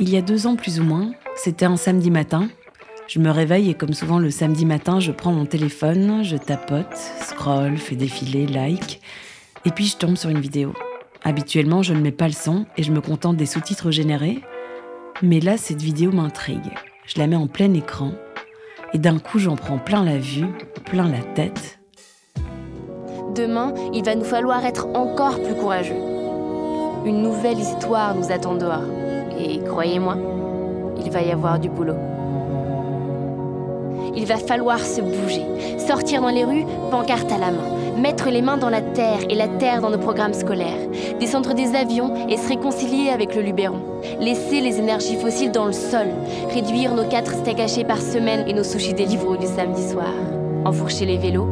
Il y a 2 ans plus ou moins, c'était un samedi matin. Je me réveille et comme souvent le samedi matin, je prends mon téléphone, je tapote, scroll, fais défiler, like, et puis je tombe sur une vidéo. Habituellement, je ne mets pas le son et je me contente des sous-titres générés. Mais là, cette vidéo m'intrigue. Je la mets en plein écran et d'un coup, j'en prends plein la vue, plein la tête. Demain, il va nous falloir être encore plus courageux. Une nouvelle histoire nous attend dehors. Et croyez-moi, il va y avoir du boulot. Il va falloir se bouger, sortir dans les rues, pancarte à la main, mettre les mains dans la terre et la terre dans nos programmes scolaires, descendre des avions et se réconcilier avec le Luberon, laisser les énergies fossiles dans le sol, réduire nos 4 steaks hachés par semaine et nos sushis Deliveroo du samedi soir, enfourcher les vélos,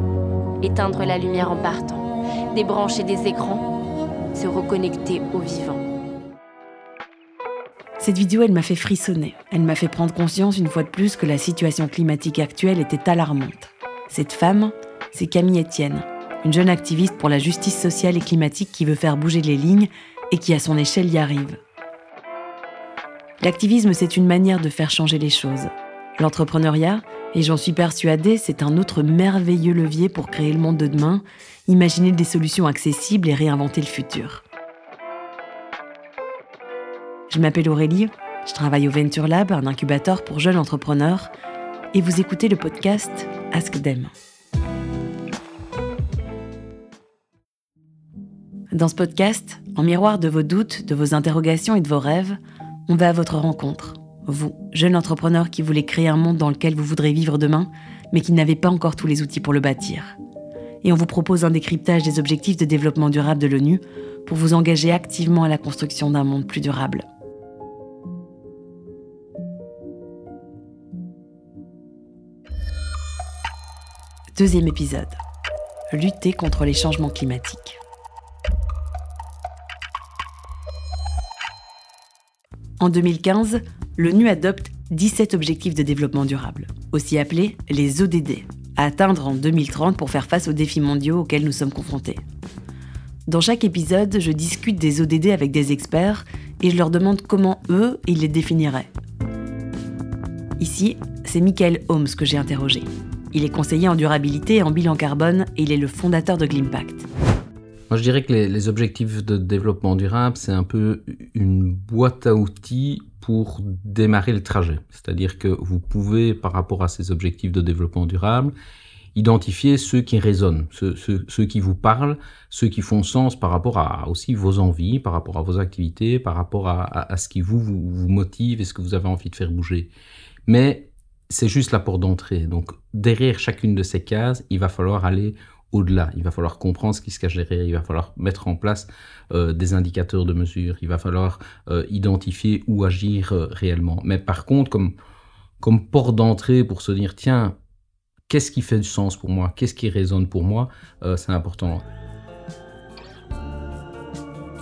éteindre la lumière en partant, débrancher des écrans, se reconnecter au vivant. Cette vidéo, elle m'a fait frissonner. Elle m'a fait prendre conscience une fois de plus que la situation climatique actuelle était alarmante. Cette femme, c'est Camille Etienne, une jeune activiste pour la justice sociale et climatique qui veut faire bouger les lignes et qui, à son échelle, y arrive. L'activisme, c'est une manière de faire changer les choses. L'entrepreneuriat, et j'en suis persuadée, c'est un autre merveilleux levier pour créer le monde de demain, imaginer des solutions accessibles et réinventer le futur. Je m'appelle Aurélie, je travaille au Venture Lab, un incubateur pour jeunes entrepreneurs, et vous écoutez le podcast Ask Them. Dans ce podcast, en miroir de vos doutes, de vos interrogations et de vos rêves, on va à votre rencontre. Vous, jeune entrepreneur qui voulez créer un monde dans lequel vous voudrez vivre demain, mais qui n'avez pas encore tous les outils pour le bâtir. Et on vous propose un décryptage des objectifs de développement durable de l'ONU pour vous engager activement à la construction d'un monde plus durable. Deuxième épisode. Lutter contre les changements climatiques. En 2015, l'ONU adopte 17 objectifs de développement durable, aussi appelés les ODD, à atteindre en 2030 pour faire face aux défis mondiaux auxquels nous sommes confrontés. Dans chaque épisode, je discute des ODD avec des experts et je leur demande comment eux, ils les définiraient. Ici, c'est Michaël Ooms que j'ai interrogé. Il est conseiller en durabilité et en bilan carbone et il est le fondateur de Glimpact. Moi, je dirais que les objectifs de développement durable, c'est un peu une boîte à outils pour démarrer le trajet. C'est-à-dire que vous pouvez, par rapport à ces objectifs de développement durable, identifier ceux qui résonnent, ceux qui vous parlent, ceux qui font sens par rapport à aussi vos envies, par rapport à vos activités, par rapport à ce qui vous motive et ce que vous avez envie de faire bouger. Mais c'est juste la porte d'entrée. Donc, derrière chacune de ces cases, il va falloir aller au-delà. Il va falloir comprendre ce qui se cache derrière. Il va falloir mettre en place des indicateurs de mesure. Il va falloir identifier où agir réellement. Mais par contre, comme porte d'entrée pour se dire, tiens, qu'est-ce qui fait du sens pour moi? Qu'est-ce qui résonne pour moi? C'est important.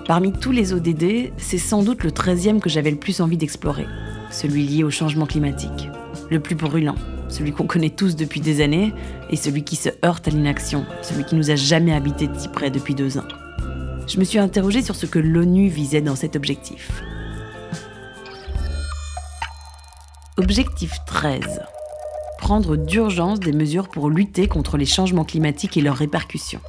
Parmi tous les ODD, c'est sans doute le 13e que j'avais le plus envie d'explorer. Celui lié au changement climatique. Le plus brûlant. Celui qu'on connaît tous depuis des années, et celui qui se heurte à l'inaction, celui qui nous a jamais habité de si près depuis 2 ans. Je me suis interrogée sur ce que l'ONU visait dans cet objectif. Objectif 13. Prendre d'urgence des mesures pour lutter contre les changements climatiques et leurs répercussions.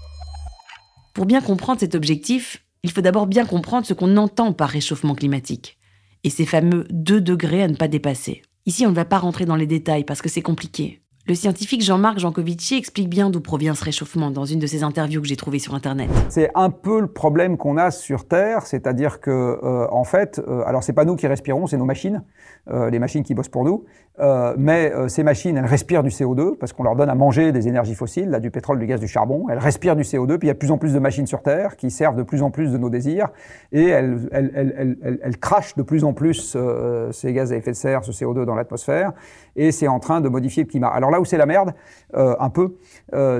Pour bien comprendre cet objectif, il faut d'abord bien comprendre ce qu'on entend par réchauffement climatique, et ces fameux 2 degrés à ne pas dépasser. Ici, on ne va pas rentrer dans les détails parce que c'est compliqué. Le scientifique Jean-Marc Jancovici explique bien d'où provient ce réchauffement dans une de ses interviews que j'ai trouvées sur Internet. C'est un peu le problème qu'on a sur Terre, c'est-à-dire que, en fait, alors c'est pas nous qui respirons, c'est nos machines, les machines qui bossent pour nous, mais ces machines, elles respirent du CO2 parce qu'on leur donne à manger des énergies fossiles, là, du pétrole, du gaz, du charbon, elles respirent du CO2, puis il y a de plus en plus de machines sur Terre qui servent de plus en plus de nos désirs et elles crachent de plus en plus ces gaz à effet de serre, ce CO2 dans l'atmosphère et c'est en train de modifier le climat. Alors là où c'est la merde, un peu,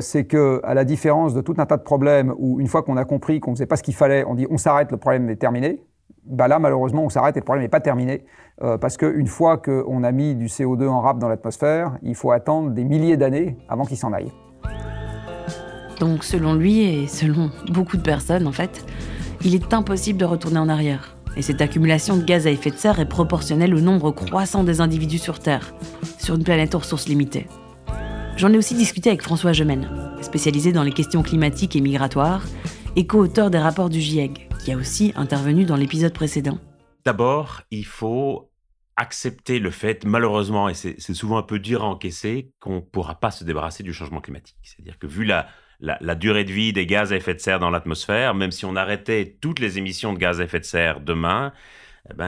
c'est que à la différence de tout un tas de problèmes où une fois qu'on a compris qu'on ne faisait pas ce qu'il fallait, on dit on s'arrête, le problème est terminé. Bah là malheureusement on s'arrête et le problème n'est pas terminé parce qu'une fois qu'on a mis du CO2 en râpe dans l'atmosphère, il faut attendre des milliers d'années avant qu'il s'en aille. Donc selon lui et selon beaucoup de personnes en fait, il est impossible de retourner en arrière. Et cette accumulation de gaz à effet de serre est proportionnelle au nombre croissant des individus sur Terre, sur une planète aux ressources limitées. J'en ai aussi discuté avec François Gemenne, spécialisé dans les questions climatiques et migratoires, et co-auteur des rapports du GIEC, qui a aussi intervenu dans l'épisode précédent. D'abord, il faut accepter le fait, malheureusement, et c'est souvent un peu dur à encaisser, qu'on ne pourra pas se débarrasser du changement climatique. C'est-à-dire que vu la durée de vie des gaz à effet de serre dans l'atmosphère, même si on arrêtait toutes les émissions de gaz à effet de serre demain,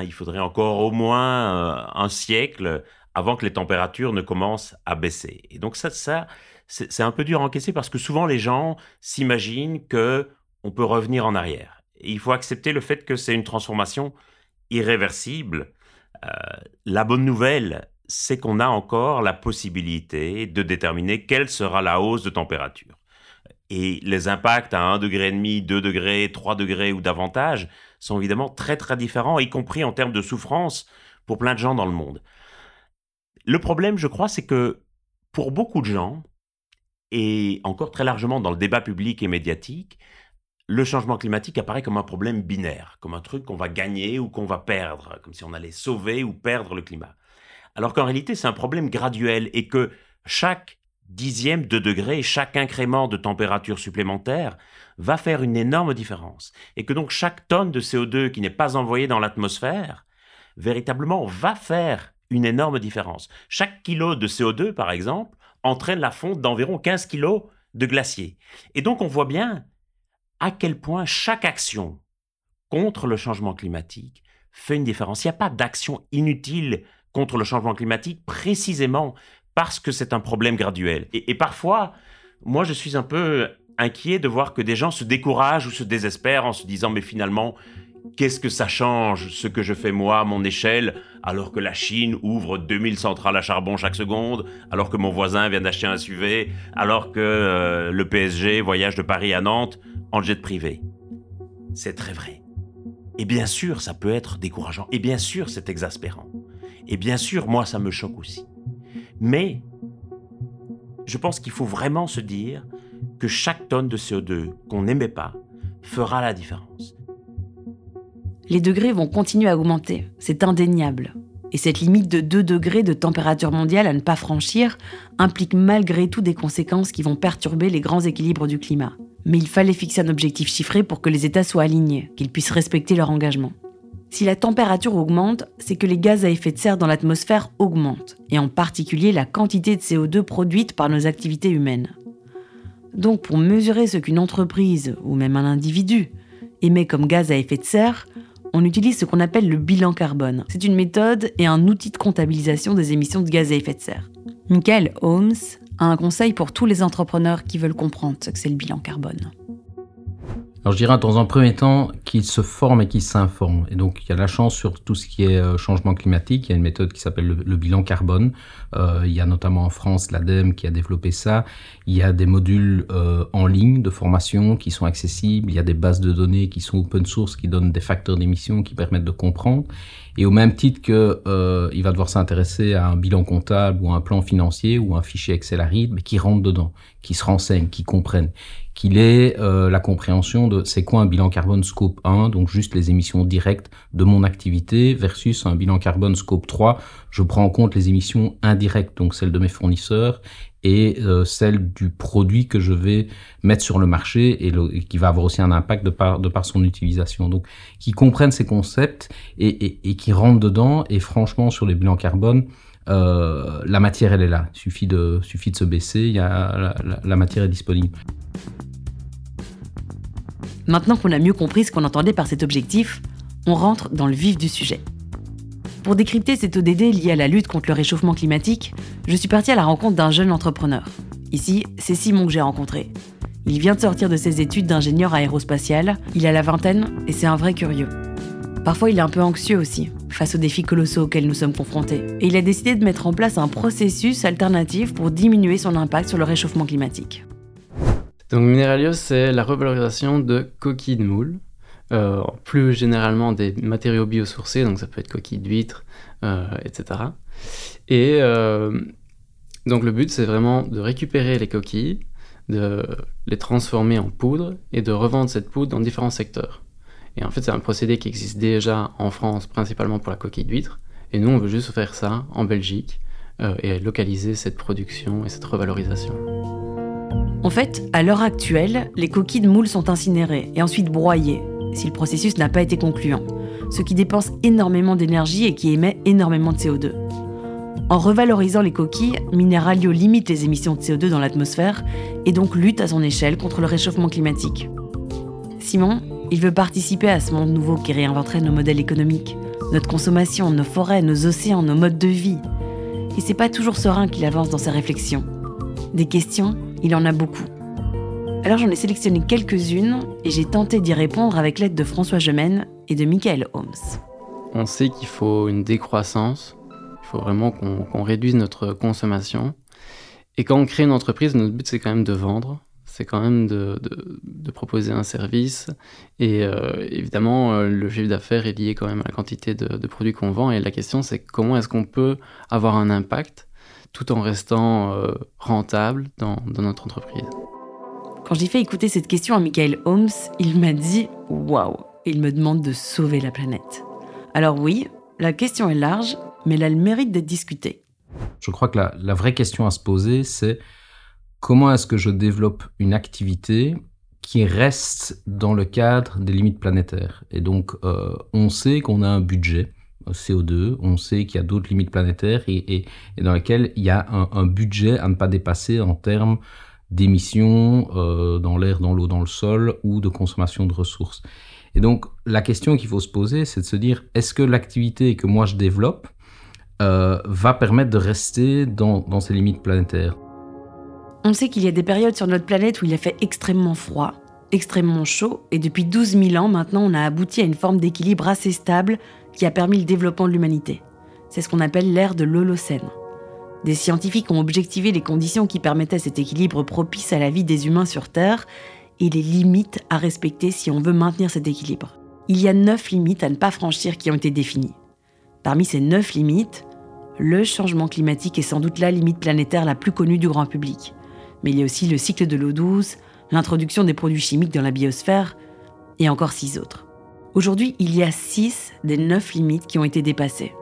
il faudrait encore au moins un siècle avant que les températures ne commencent à baisser. Et donc ça c'est un peu dur à encaisser parce que souvent les gens s'imaginent qu'on peut revenir en arrière. Et il faut accepter le fait que c'est une transformation irréversible. La bonne nouvelle, c'est qu'on a encore la possibilité de déterminer quelle sera la hausse de température. Et les impacts à 1,5 degré, 2 degrés, 3 degrés ou davantage sont évidemment très très différents, y compris en termes de souffrance pour plein de gens dans le monde. Le problème, je crois, c'est que pour beaucoup de gens, et encore très largement dans le débat public et médiatique, le changement climatique apparaît comme un problème binaire, comme un truc qu'on va gagner ou qu'on va perdre, comme si on allait sauver ou perdre le climat. Alors qu'en réalité, c'est un problème graduel et que chaque dixième de degré, chaque incrément de température supplémentaire va faire une énorme différence. Et que donc chaque tonne de CO2 qui n'est pas envoyée dans l'atmosphère, véritablement va faire une énorme différence. Chaque kilo de CO2, par exemple, entraîne la fonte d'environ 15 kilos de glaciers. Et donc, on voit bien à quel point chaque action contre le changement climatique fait une différence. Il n'y a pas d'action inutile contre le changement climatique, précisément parce que c'est un problème graduel. Et parfois, moi, je suis un peu inquiet de voir que des gens se découragent ou se désespèrent en se disant « mais finalement, qu'est-ce que ça change, ce que je fais moi à mon échelle, alors que la Chine ouvre 2000 centrales à charbon chaque seconde, alors que mon voisin vient d'acheter un SUV, alors que le PSG voyage de Paris à Nantes en jet privé. » C'est très vrai. Et bien sûr, ça peut être décourageant. Et bien sûr, c'est exaspérant. Et bien sûr, moi, ça me choque aussi. Mais je pense qu'il faut vraiment se dire que chaque tonne de CO2 qu'on n'émet pas fera la différence. Les degrés vont continuer à augmenter, c'est indéniable. Et cette limite de 2 degrés de température mondiale à ne pas franchir implique malgré tout des conséquences qui vont perturber les grands équilibres du climat. Mais il fallait fixer un objectif chiffré pour que les États soient alignés, qu'ils puissent respecter leur engagement. Si la température augmente, c'est que les gaz à effet de serre dans l'atmosphère augmentent, et en particulier la quantité de CO2 produite par nos activités humaines. Donc pour mesurer ce qu'une entreprise, ou même un individu, émet comme gaz à effet de serre, on utilise ce qu'on appelle le bilan carbone. C'est une méthode et un outil de comptabilisation des émissions de gaz à effet de serre. Michaël Ooms a un conseil pour tous les entrepreneurs qui veulent comprendre ce que c'est le bilan carbone. Alors je dirais dans un premier temps qu'ils se forment et qu'ils s'informent. Et donc il y a la chance sur tout ce qui est changement climatique. Il y a une méthode qui s'appelle le bilan carbone. Il y a notamment en France l'ADEME qui a développé ça. Il y a des modules en ligne de formation qui sont accessibles. Il y a des bases de données qui sont open source, qui donnent des facteurs d'émission qui permettent de comprendre. Et au même titre que il va devoir s'intéresser à un bilan comptable ou à un plan financier ou à un fichier Excel à RID, mais qui rentre dedans, qui se renseigne, qui comprenne, qu'il ait la compréhension de c'est quoi un bilan carbone scope 1, donc juste les émissions directes de mon activité, versus un bilan carbone scope 3, je prends en compte les émissions indirectes, donc celles de mes fournisseurs et celles du produit que je vais mettre sur le marché et qui va avoir aussi un impact de par son utilisation. Donc, qui comprennent ces concepts et qui rentrent dedans, et franchement, sur les bilans carbone, la matière, elle est là. Il suffit de se baisser, il y a, la matière est disponible. Maintenant qu'on a mieux compris ce qu'on entendait par cet objectif, on rentre dans le vif du sujet. Pour décrypter cet ODD lié à la lutte contre le réchauffement climatique, je suis partie à la rencontre d'un jeune entrepreneur. Ici, c'est Simon que j'ai rencontré. Il vient de sortir de ses études d'ingénieur aérospatial, il a la vingtaine et c'est un vrai curieux. Parfois, il est un peu anxieux aussi, face aux défis colossaux auxquels nous sommes confrontés. Et il a décidé de mettre en place un processus alternatif pour diminuer son impact sur le réchauffement climatique. Donc Mineralios, c'est la revalorisation de coquilles de moules, plus généralement des matériaux biosourcés, donc ça peut être coquilles d'huîtres, etc. Et donc le but, c'est vraiment de récupérer les coquilles, de les transformer en poudre et de revendre cette poudre dans différents secteurs. Et en fait, c'est un procédé qui existe déjà en France, principalement pour la coquille d'huître. Et nous, on veut juste faire ça en Belgique et localiser cette production et cette revalorisation. En fait, à l'heure actuelle, les coquilles de moules sont incinérées et ensuite broyées, si le processus n'a pas été concluant, ce qui dépense énormément d'énergie et qui émet énormément de CO2. En revalorisant les coquilles, Mineralios limite les émissions de CO2 dans l'atmosphère et donc lutte à son échelle contre le réchauffement climatique. Simon, il veut participer à ce monde nouveau qui réinventerait nos modèles économiques, notre consommation, nos forêts, nos océans, nos modes de vie. Et c'est pas toujours serein qu'il avance dans ses réflexions. Des questions, il en a beaucoup. Alors j'en ai sélectionné quelques-unes et j'ai tenté d'y répondre avec l'aide de François Gemenne et de Michaël Ooms. On sait qu'il faut une décroissance, il faut vraiment qu'on réduise notre consommation. Et quand on crée une entreprise, notre but c'est quand même de vendre, c'est quand même de proposer un service. Et évidemment, le chiffre d'affaires est lié quand même à la quantité de produits qu'on vend. Et la question c'est comment est-ce qu'on peut avoir un impact tout en restant rentable dans notre entreprise. Quand j'ai fait écouter cette question à Michaël Ooms, il m'a dit « Waouh !» Il me demande de sauver la planète. Alors oui, la question est large, mais elle a le mérite d'être discutée. Je crois que la vraie question à se poser, c'est comment est-ce que je développe une activité qui reste dans le cadre des limites planétaires. Et donc, on sait qu'on a un budget CO2, on sait qu'il y a d'autres limites planétaires et dans lesquelles il y a un budget à ne pas dépasser en termes d'émissions dans l'air, dans l'eau, dans le sol ou de consommation de ressources. Et donc, la question qu'il faut se poser, c'est de se dire, est-ce que l'activité que moi je développe va permettre de rester dans ces limites planétaires ? On sait qu'il y a des périodes sur notre planète où il a fait extrêmement froid, extrêmement chaud, et depuis 12 000 ans, maintenant, on a abouti à une forme d'équilibre assez stable qui a permis le développement de l'humanité. C'est ce qu'on appelle l'ère de l'Holocène. Des scientifiques ont objectivé les conditions qui permettaient cet équilibre propice à la vie des humains sur Terre et les limites à respecter si on veut maintenir cet équilibre. Il y a 9 limites à ne pas franchir qui ont été définies. Parmi ces 9 limites, le changement climatique est sans doute la limite planétaire la plus connue du grand public. Mais il y a aussi le cycle de l'eau douce, l'introduction des produits chimiques dans la biosphère et encore 6 autres. Aujourd'hui, il y a 6 des 9 limites qui ont été dépassées.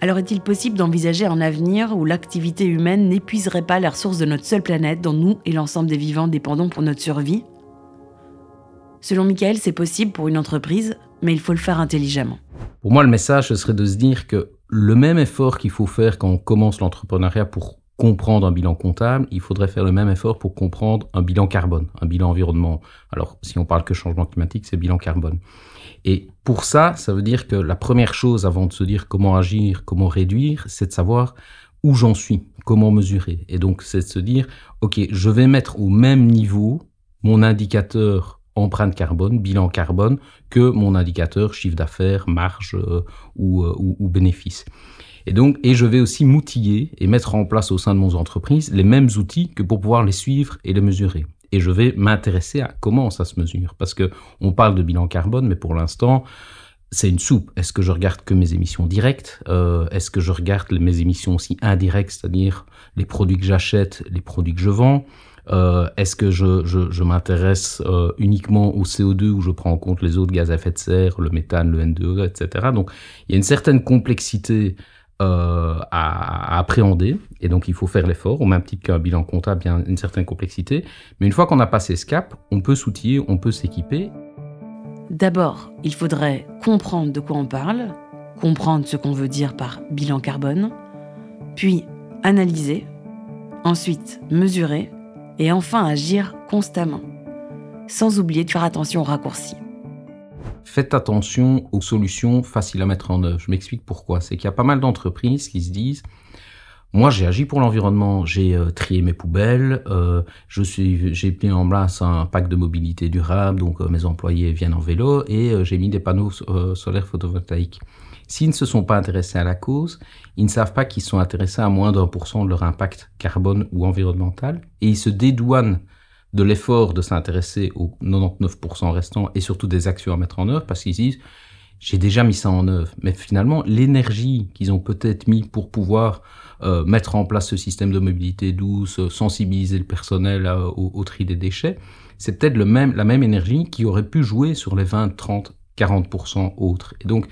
Alors est-il possible d'envisager un avenir où l'activité humaine n'épuiserait pas les ressources de notre seule planète dont nous et l'ensemble des vivants dépendons pour notre survie ? Selon Michaël, c'est possible pour une entreprise, mais il faut le faire intelligemment. Pour moi, le message, ce serait de se dire que le même effort qu'il faut faire quand on commence l'entrepreneuriat pour comprendre un bilan comptable, il faudrait faire le même effort pour comprendre un bilan carbone, un bilan environnement. Alors, si on parle que changement climatique, c'est bilan carbone. Et pour ça, ça veut dire que la première chose avant de se dire comment agir, comment réduire, c'est de savoir où j'en suis, comment mesurer. Et donc, c'est de se dire, OK, je vais mettre au même niveau mon indicateur empreinte carbone, bilan carbone, que mon indicateur chiffre d'affaires, marge ou bénéfice. Et donc, je vais aussi m'outiller et mettre en place au sein de mon entreprise les mêmes outils que pour pouvoir les suivre et les mesurer. Et je vais m'intéresser à comment ça se mesure. Parce qu'on parle de bilan carbone, mais pour l'instant, c'est une soupe. Est-ce que je regarde que mes émissions directes ? Est-ce que je regarde mes émissions aussi indirectes, c'est-à-dire les produits que j'achète, les produits que je vends ? Est-ce que je m'intéresse uniquement au CO2 où je prends en compte les autres gaz à effet de serre, le méthane, le N2O, etc. Donc, il y a une certaine complexité à appréhender, et donc il faut faire l'effort, au même titre qu'un bilan comptable, il y a une certaine complexité, mais une fois qu'on a passé ce cap, on peut s'outiller, on peut s'équiper. D'abord, il faudrait comprendre de quoi on parle, comprendre ce qu'on veut dire par bilan carbone, puis analyser, ensuite mesurer, et enfin agir constamment, sans oublier de faire attention aux raccourcis. Faites attention aux solutions faciles à mettre en œuvre. Je m'explique pourquoi. C'est qu'il y a pas mal d'entreprises qui se disent « Moi, j'ai agi pour l'environnement, j'ai trié mes poubelles, j'ai mis en place un pack de mobilité durable, donc mes employés viennent en vélo et j'ai mis des panneaux solaires photovoltaïques. » S'ils ne se sont pas intéressés à la cause, ils ne savent pas qu'ils sont intéressés à moins de 1% de leur impact carbone ou environnemental et ils se dédouanent de l'effort de s'intéresser aux 99% restants et surtout des actions à mettre en œuvre parce qu'ils disent « j'ai déjà mis ça en œuvre ». Mais finalement, l'énergie qu'ils ont peut-être mis pour pouvoir mettre en place ce système de mobilité douce, sensibiliser le personnel au tri des déchets, c'est peut-être la même énergie qui aurait pu jouer sur les 20, 30, 40% autres. Et donc,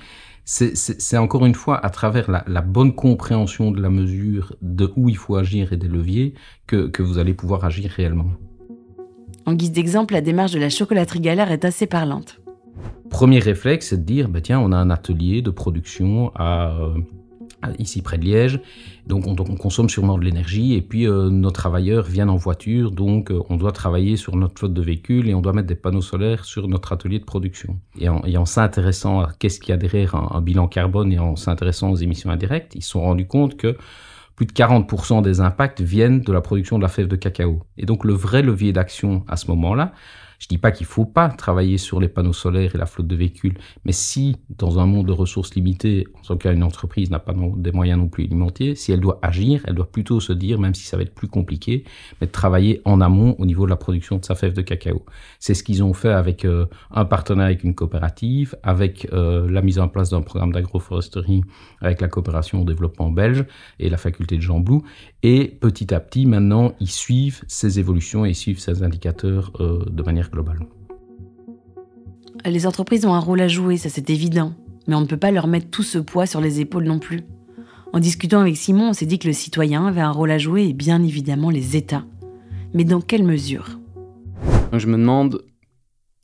c'est encore une fois à travers la bonne compréhension de la mesure, de où il faut agir et des leviers, que vous allez pouvoir agir réellement. En guise d'exemple, la démarche de la chocolaterie Galère est assez parlante. Premier réflexe, c'est de dire, bah tiens, on a un atelier de production ici près de Liège, donc on consomme sûrement de l'énergie, et puis nos travailleurs viennent en voiture, donc on doit travailler sur notre flotte de véhicules et on doit mettre des panneaux solaires sur notre atelier de production. Et en s'intéressant à qu'est-ce qu'il y a derrière un bilan carbone et en s'intéressant aux émissions indirectes, ils se sont rendus compte que plus de 40% des impacts viennent de la production de la fève de cacao. Et donc le vrai levier d'action à ce moment-là, je ne dis pas qu'il ne faut pas travailler sur les panneaux solaires et la flotte de véhicules, mais si, dans un monde de ressources limitées, en tout cas une entreprise n'a pas des moyens non plus limités, si elle doit agir, elle doit plutôt se dire, même si ça va être plus compliqué, mais de travailler en amont au niveau de la production de sa fève de cacao. C'est ce qu'ils ont fait avec un partenariat avec une coopérative, avec la mise en place d'un programme d'agroforesterie avec la coopération au développement belge et la faculté de Jean Blou. Et petit à petit, maintenant, ils suivent ces évolutions et ils suivent ces indicateurs de manière global. Les entreprises ont un rôle à jouer, ça c'est évident, mais on ne peut pas leur mettre tout ce poids sur les épaules non plus. En discutant avec Simon, on s'est dit que le citoyen avait un rôle à jouer et bien évidemment les États. Mais dans quelle mesure ? Je me demande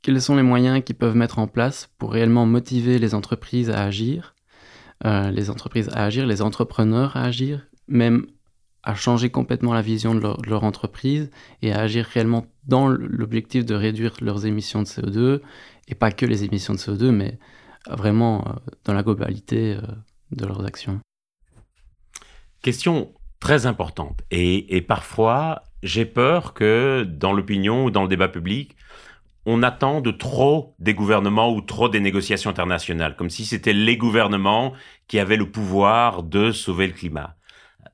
quels sont les moyens qu'ils peuvent mettre en place pour réellement motiver les entreprises à agir, les entrepreneurs à agir, même à changer complètement la vision de leur entreprise et à agir réellement dans l'objectif de réduire leurs émissions de CO2, et pas que les émissions de CO2, mais vraiment dans la globalité de leurs actions. Question très importante. Et parfois, j'ai peur que dans l'opinion ou dans le débat public, on attende trop des gouvernements ou trop des négociations internationales, comme si c'était les gouvernements qui avaient le pouvoir de sauver le climat.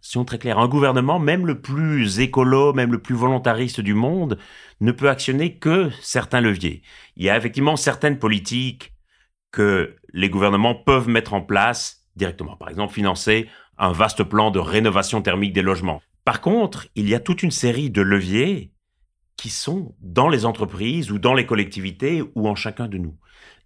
Soyons très clairs, un gouvernement, même le plus écolo, même le plus volontariste du monde, ne peut actionner que certains leviers. Il y a effectivement certaines politiques que les gouvernements peuvent mettre en place directement. Par exemple, financer un vaste plan de rénovation thermique des logements. Par contre, il y a toute une série de leviers qui sont dans les entreprises ou dans les collectivités ou en chacun de nous.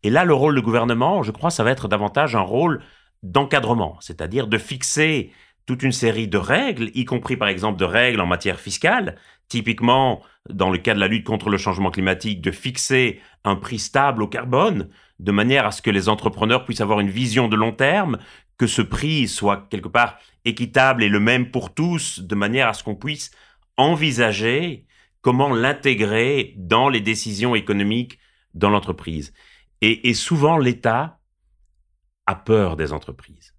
Et là, le rôle du gouvernement, je crois, ça va être davantage un rôle d'encadrement, c'est-à-dire de fixer toute une série de règles, y compris par exemple de règles en matière fiscale, typiquement dans le cas de la lutte contre le changement climatique, de fixer un prix stable au carbone, de manière à ce que les entrepreneurs puissent avoir une vision de long terme, que ce prix soit quelque part équitable et le même pour tous, de manière à ce qu'on puisse envisager comment l'intégrer dans les décisions économiques dans l'entreprise. Et souvent, l'État a peur des entreprises.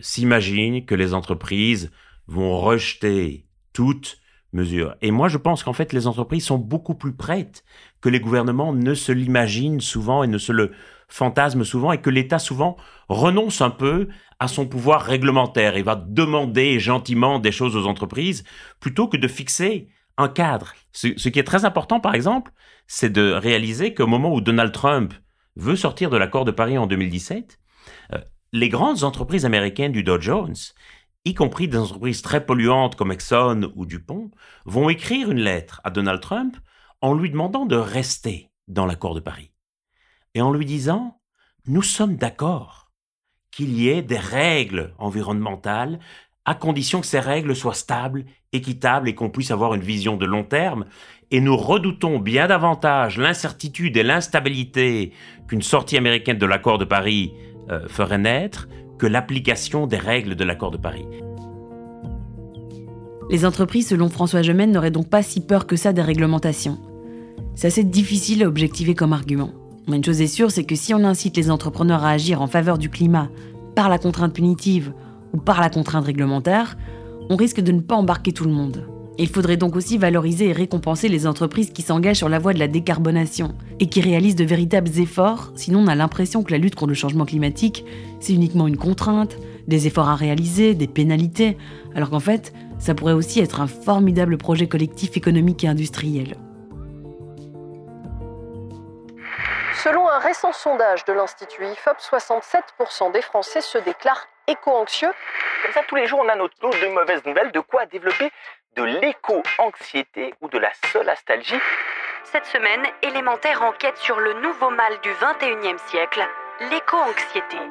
S'imagine que les entreprises vont rejeter toute mesure. Et moi, je pense qu'en fait, les entreprises sont beaucoup plus prêtes que les gouvernements ne se l'imaginent souvent et ne se le fantasment souvent, et que l'État souvent renonce un peu à son pouvoir réglementaire et va demander gentiment des choses aux entreprises plutôt que de fixer un cadre. Ce qui est très important, par exemple, c'est de réaliser qu'au moment où Donald Trump veut sortir de l'accord de Paris en 2017, les grandes entreprises américaines du Dow Jones, y compris des entreprises très polluantes comme Exxon ou DuPont, vont écrire une lettre à Donald Trump en lui demandant de rester dans l'accord de Paris. Et en lui disant « Nous sommes d'accord qu'il y ait des règles environnementales à condition que ces règles soient stables, équitables et qu'on puisse avoir une vision de long terme. Et nous redoutons bien davantage l'incertitude et l'instabilité qu'une sortie américaine de l'accord de Paris ferait naître que l'application des règles de l'accord de Paris. » Les entreprises, selon François Gemenne, n'auraient donc pas si peur que ça des réglementations. C'est assez difficile à objectiver comme argument. Mais une chose est sûre, c'est que si on incite les entrepreneurs à agir en faveur du climat par la contrainte punitive ou par la contrainte réglementaire, on risque de ne pas embarquer tout le monde. Il faudrait donc aussi valoriser et récompenser les entreprises qui s'engagent sur la voie de la décarbonation et qui réalisent de véritables efforts, sinon on a l'impression que la lutte contre le changement climatique, c'est uniquement une contrainte, des efforts à réaliser, des pénalités, alors qu'en fait, ça pourrait aussi être un formidable projet collectif économique et industriel. Selon un récent sondage de l'Institut IFOP, 67% des Français se déclarent éco-anxieux. Comme ça, tous les jours, on a notre lot de mauvaises nouvelles, de quoi développer de l'éco-anxiété ou de la solastalgie. Cette semaine, Élémentaire enquête sur le nouveau mal du 21e siècle, l'éco-anxiété.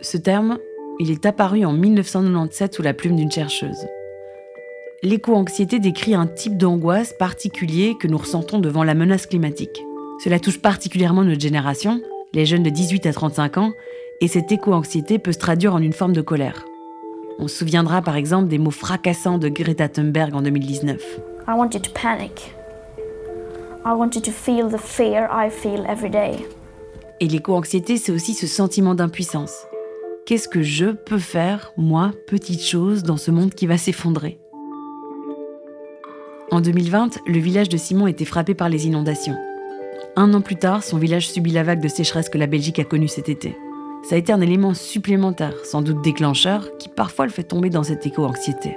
Ce terme, il est apparu en 1997 sous la plume d'une chercheuse. L'éco-anxiété décrit un type d'angoisse particulier que nous ressentons devant la menace climatique. Cela touche particulièrement notre génération, les jeunes de 18 à 35 ans, et cette éco-anxiété peut se traduire en une forme de colère. On se souviendra par exemple des mots fracassants de Greta Thunberg en 2019. I want you to panic. I want you to feel the fear I feel every day. Et l'éco-anxiété, c'est aussi ce sentiment d'impuissance. Qu'est-ce que je peux faire, moi, petite chose, dans ce monde qui va s'effondrer ? En 2020, le village de Simon était frappé par les inondations. Un an plus tard, son village subit la vague de sécheresse que la Belgique a connue cet été. Ça a été un élément supplémentaire, sans doute déclencheur, qui parfois le fait tomber dans cette éco-anxiété.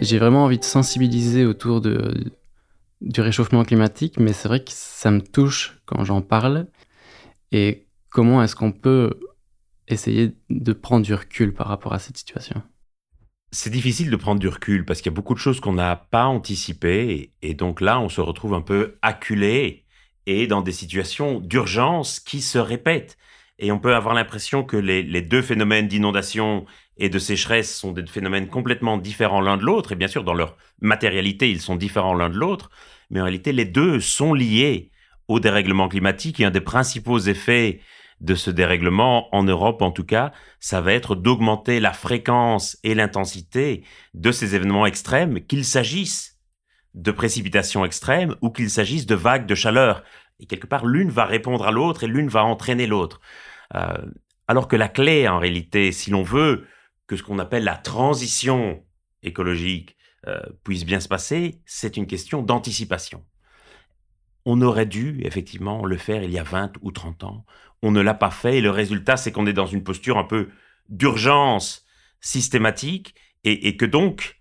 J'ai vraiment envie de sensibiliser autour du réchauffement climatique, mais c'est vrai que ça me touche quand j'en parle. Et comment est-ce qu'on peut essayer de prendre du recul par rapport à cette situation ? C'est difficile de prendre du recul parce qu'il y a beaucoup de choses qu'on n'a pas anticipées et donc là, on se retrouve un peu acculé et dans des situations d'urgence qui se répètent. Et on peut avoir l'impression que les deux phénomènes d'inondation et de sécheresse sont des phénomènes complètement différents l'un de l'autre. Et bien sûr, dans leur matérialité, ils sont différents l'un de l'autre. Mais en réalité, les deux sont liés au dérèglement climatique et un des principaux effets de ce dérèglement, en Europe en tout cas, ça va être d'augmenter la fréquence et l'intensité de ces événements extrêmes, qu'il s'agisse de précipitations extrêmes ou qu'il s'agisse de vagues de chaleur. Et quelque part, l'une va répondre à l'autre et l'une va entraîner l'autre. Alors que la clé, en réalité, si l'on veut que ce qu'on appelle la transition écologique puisse bien se passer, c'est une question d'anticipation. On aurait dû, effectivement, le faire il y a 20 ou 30 ans. On ne l'a pas fait et le résultat, c'est qu'on est dans une posture un peu d'urgence systématique et que donc,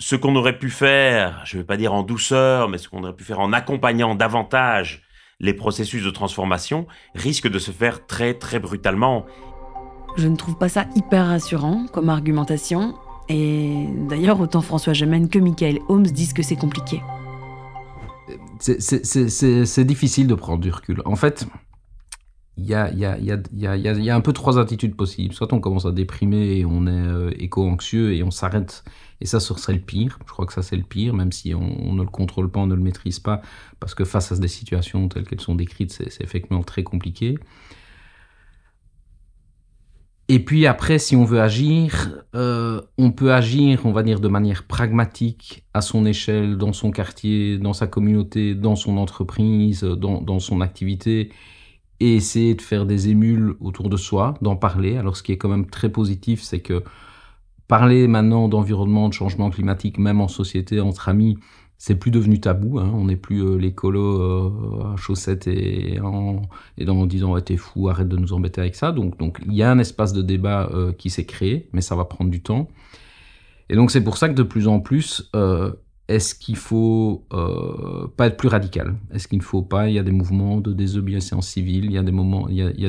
ce qu'on aurait pu faire, je ne vais pas dire en douceur, mais ce qu'on aurait pu faire en accompagnant davantage les processus de transformation, risque de se faire très, très brutalement. Je ne trouve pas ça hyper rassurant comme argumentation. Et d'ailleurs, autant François Gemenne que Michaël Ooms disent que c'est compliqué. C'est difficile de prendre du recul. En fait, il y a un peu trois attitudes possibles. Soit on commence à déprimer et on est éco-anxieux et on s'arrête. Et ça, ce serait le pire. Je crois que ça, c'est le pire, même si on ne le contrôle pas, on ne le maîtrise pas. Parce que face à des situations telles qu'elles sont décrites, c'est effectivement très compliqué. Et puis après, si on veut agir, on peut agir, on va dire, de manière pragmatique, à son échelle, dans son quartier, dans sa communauté, dans son entreprise, dans son activité, et essayer de faire des émules autour de soi, d'en parler. Alors, ce qui est quand même très positif, c'est que parler maintenant d'environnement, de changement climatique, même en société, entre amis, c'est plus devenu tabou, hein. On n'est plus les colos à chaussettes en disant ouais, t'es fou, arrête de nous embêter avec ça. Donc il y a un espace de débat qui s'est créé, mais ça va prendre du temps. Et donc c'est pour ça que de plus en plus, est-ce qu'il faut pas être plus radical ? Est-ce qu'il ne faut pas ? Il y a des mouvements de désobéissance civile, il y a des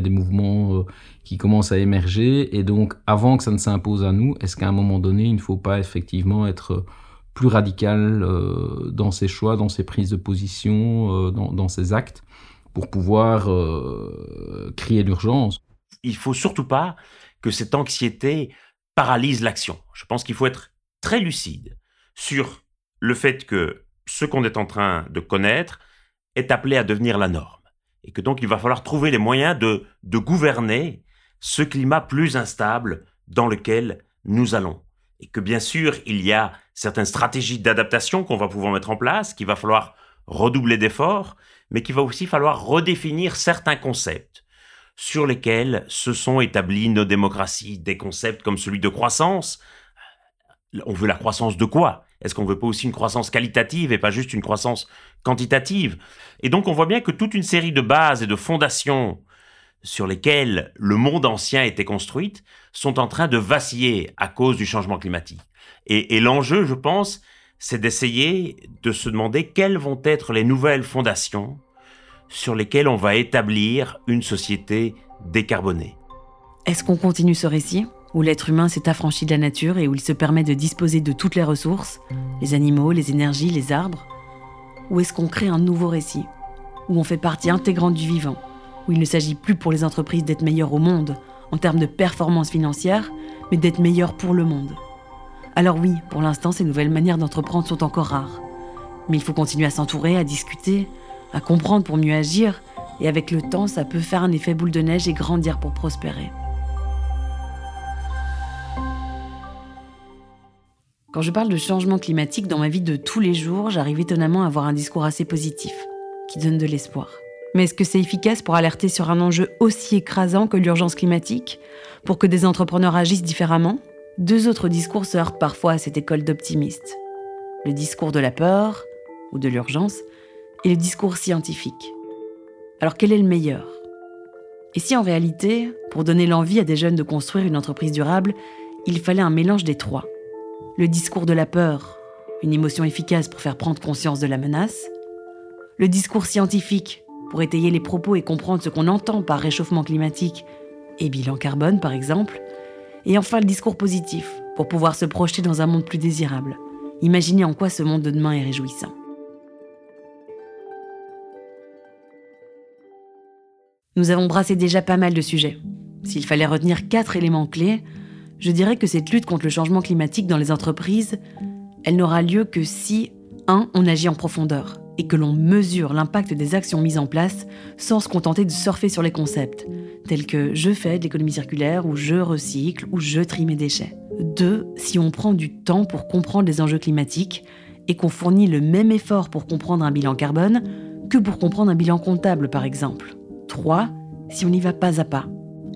mouvements qui commencent à émerger. Et donc avant que ça ne s'impose à nous, est-ce qu'à un moment donné, il ne faut pas effectivement être plus radical dans ses choix, dans ses prises de position, dans ses actes, pour pouvoir crier l'urgence. Il ne faut surtout pas que cette anxiété paralyse l'action. Je pense qu'il faut être très lucide sur le fait que ce qu'on est en train de connaître est appelé à devenir la norme. Et que donc, il va falloir trouver les moyens de gouverner ce climat plus instable dans lequel nous allons. Et que bien sûr, il y a certaines stratégies d'adaptation qu'on va pouvoir mettre en place, qu'il va falloir redoubler d'efforts, mais qu'il va aussi falloir redéfinir certains concepts sur lesquels se sont établies nos démocraties, des concepts comme celui de croissance. On veut la croissance de quoi ? Est-ce qu'on ne veut pas aussi une croissance qualitative et pas juste une croissance quantitative ? Et donc, on voit bien que toute une série de bases et de fondations sur lesquelles le monde ancien était construit, sont en train de vaciller à cause du changement climatique. Et l'enjeu, je pense, c'est d'essayer de se demander quelles vont être les nouvelles fondations sur lesquelles on va établir une société décarbonée. Est-ce qu'on continue ce récit, où l'être humain s'est affranchi de la nature et où il se permet de disposer de toutes les ressources, les animaux, les énergies, les arbres ? Ou est-ce qu'on crée un nouveau récit, où on fait partie intégrante du vivant, où il ne s'agit plus pour les entreprises d'être meilleures au monde, en termes de performance financière, mais d'être meilleures pour le monde. Alors oui, pour l'instant, ces nouvelles manières d'entreprendre sont encore rares. Mais il faut continuer à s'entourer, à discuter, à comprendre pour mieux agir, et avec le temps, ça peut faire un effet boule de neige et grandir pour prospérer. Quand je parle de changement climatique dans ma vie de tous les jours, j'arrive étonnamment à avoir un discours assez positif, qui donne de l'espoir. Mais est-ce que c'est efficace pour alerter sur un enjeu aussi écrasant que l'urgence climatique, pour que des entrepreneurs agissent différemment ? Deux autres discours se heurtent parfois à cette école d'optimistes. Le discours de la peur, ou de l'urgence, et le discours scientifique. Alors quel est le meilleur ? Et si en réalité, pour donner l'envie à des jeunes de construire une entreprise durable, il fallait un mélange des trois ? Le discours de la peur, une émotion efficace pour faire prendre conscience de la menace. Le discours scientifique, pour étayer les propos et comprendre ce qu'on entend par réchauffement climatique et bilan carbone, par exemple. Et enfin, le discours positif, pour pouvoir se projeter dans un monde plus désirable. Imaginez en quoi ce monde de demain est réjouissant. Nous avons brassé déjà pas mal de sujets. S'il fallait retenir 4 éléments clés, je dirais que cette lutte contre le changement climatique dans les entreprises, elle n'aura lieu que si, 1, on agit en profondeur et que l'on mesure l'impact des actions mises en place sans se contenter de surfer sur les concepts, tels que « je fais de l'économie circulaire » ou « je recycle » ou « je trie mes déchets ». 2, si on prend du temps pour comprendre les enjeux climatiques et qu'on fournit le même effort pour comprendre un bilan carbone que pour comprendre un bilan comptable, par exemple. 3, si on y va pas à pas.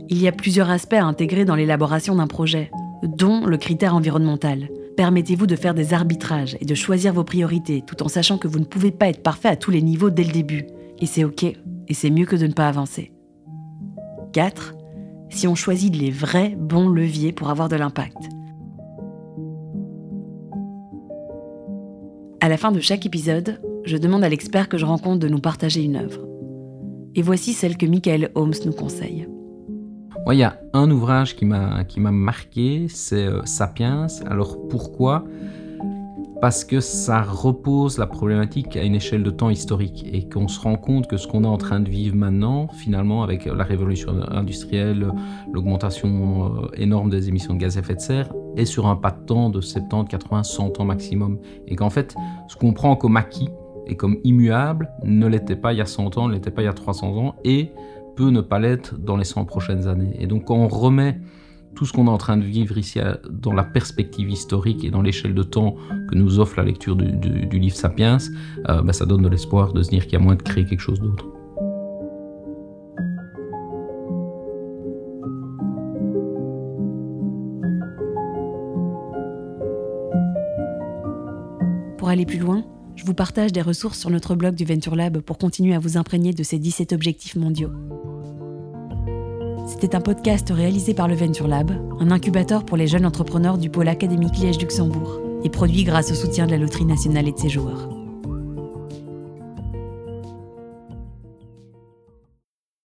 Il y a plusieurs aspects à intégrer dans l'élaboration d'un projet, dont le critère environnemental. Permettez-vous de faire des arbitrages et de choisir vos priorités, tout en sachant que vous ne pouvez pas être parfait à tous les niveaux dès le début. Et c'est OK, et c'est mieux que de ne pas avancer. 4. Si on choisit les vrais bons leviers pour avoir de l'impact. À la fin de chaque épisode, je demande à l'expert que je rencontre de nous partager une œuvre. Et voici celle que Michaël Ooms nous conseille. Moi, il y a un ouvrage qui m'a marqué, c'est Sapiens. Alors pourquoi ? Parce que ça repose la problématique à une échelle de temps historique et qu'on se rend compte que ce qu'on est en train de vivre maintenant, finalement, avec la révolution industrielle, l'augmentation énorme des émissions de gaz à effet de serre, est sur un pas de temps de 70, 80, 100 ans maximum. Et qu'en fait, ce qu'on prend comme acquis et comme immuable ne l'était pas il y a 100 ans, ne l'était pas il y a 300 ans, et peut ne pas l'être dans les 100 prochaines années. Et donc quand on remet tout ce qu'on est en train de vivre ici dans la perspective historique et dans l'échelle de temps que nous offre la lecture du livre Sapiens, ça donne de l'espoir de se dire qu'il y a moyen de créer quelque chose d'autre. Pour aller plus loin, je vous partage des ressources sur notre blog du Venture Lab pour continuer à vous imprégner de ces 17 objectifs mondiaux. C'était un podcast réalisé par le Venture Lab, un incubateur pour les jeunes entrepreneurs du pôle académique Liège-Luxembourg, et produit grâce au soutien de la Loterie Nationale et de ses joueurs.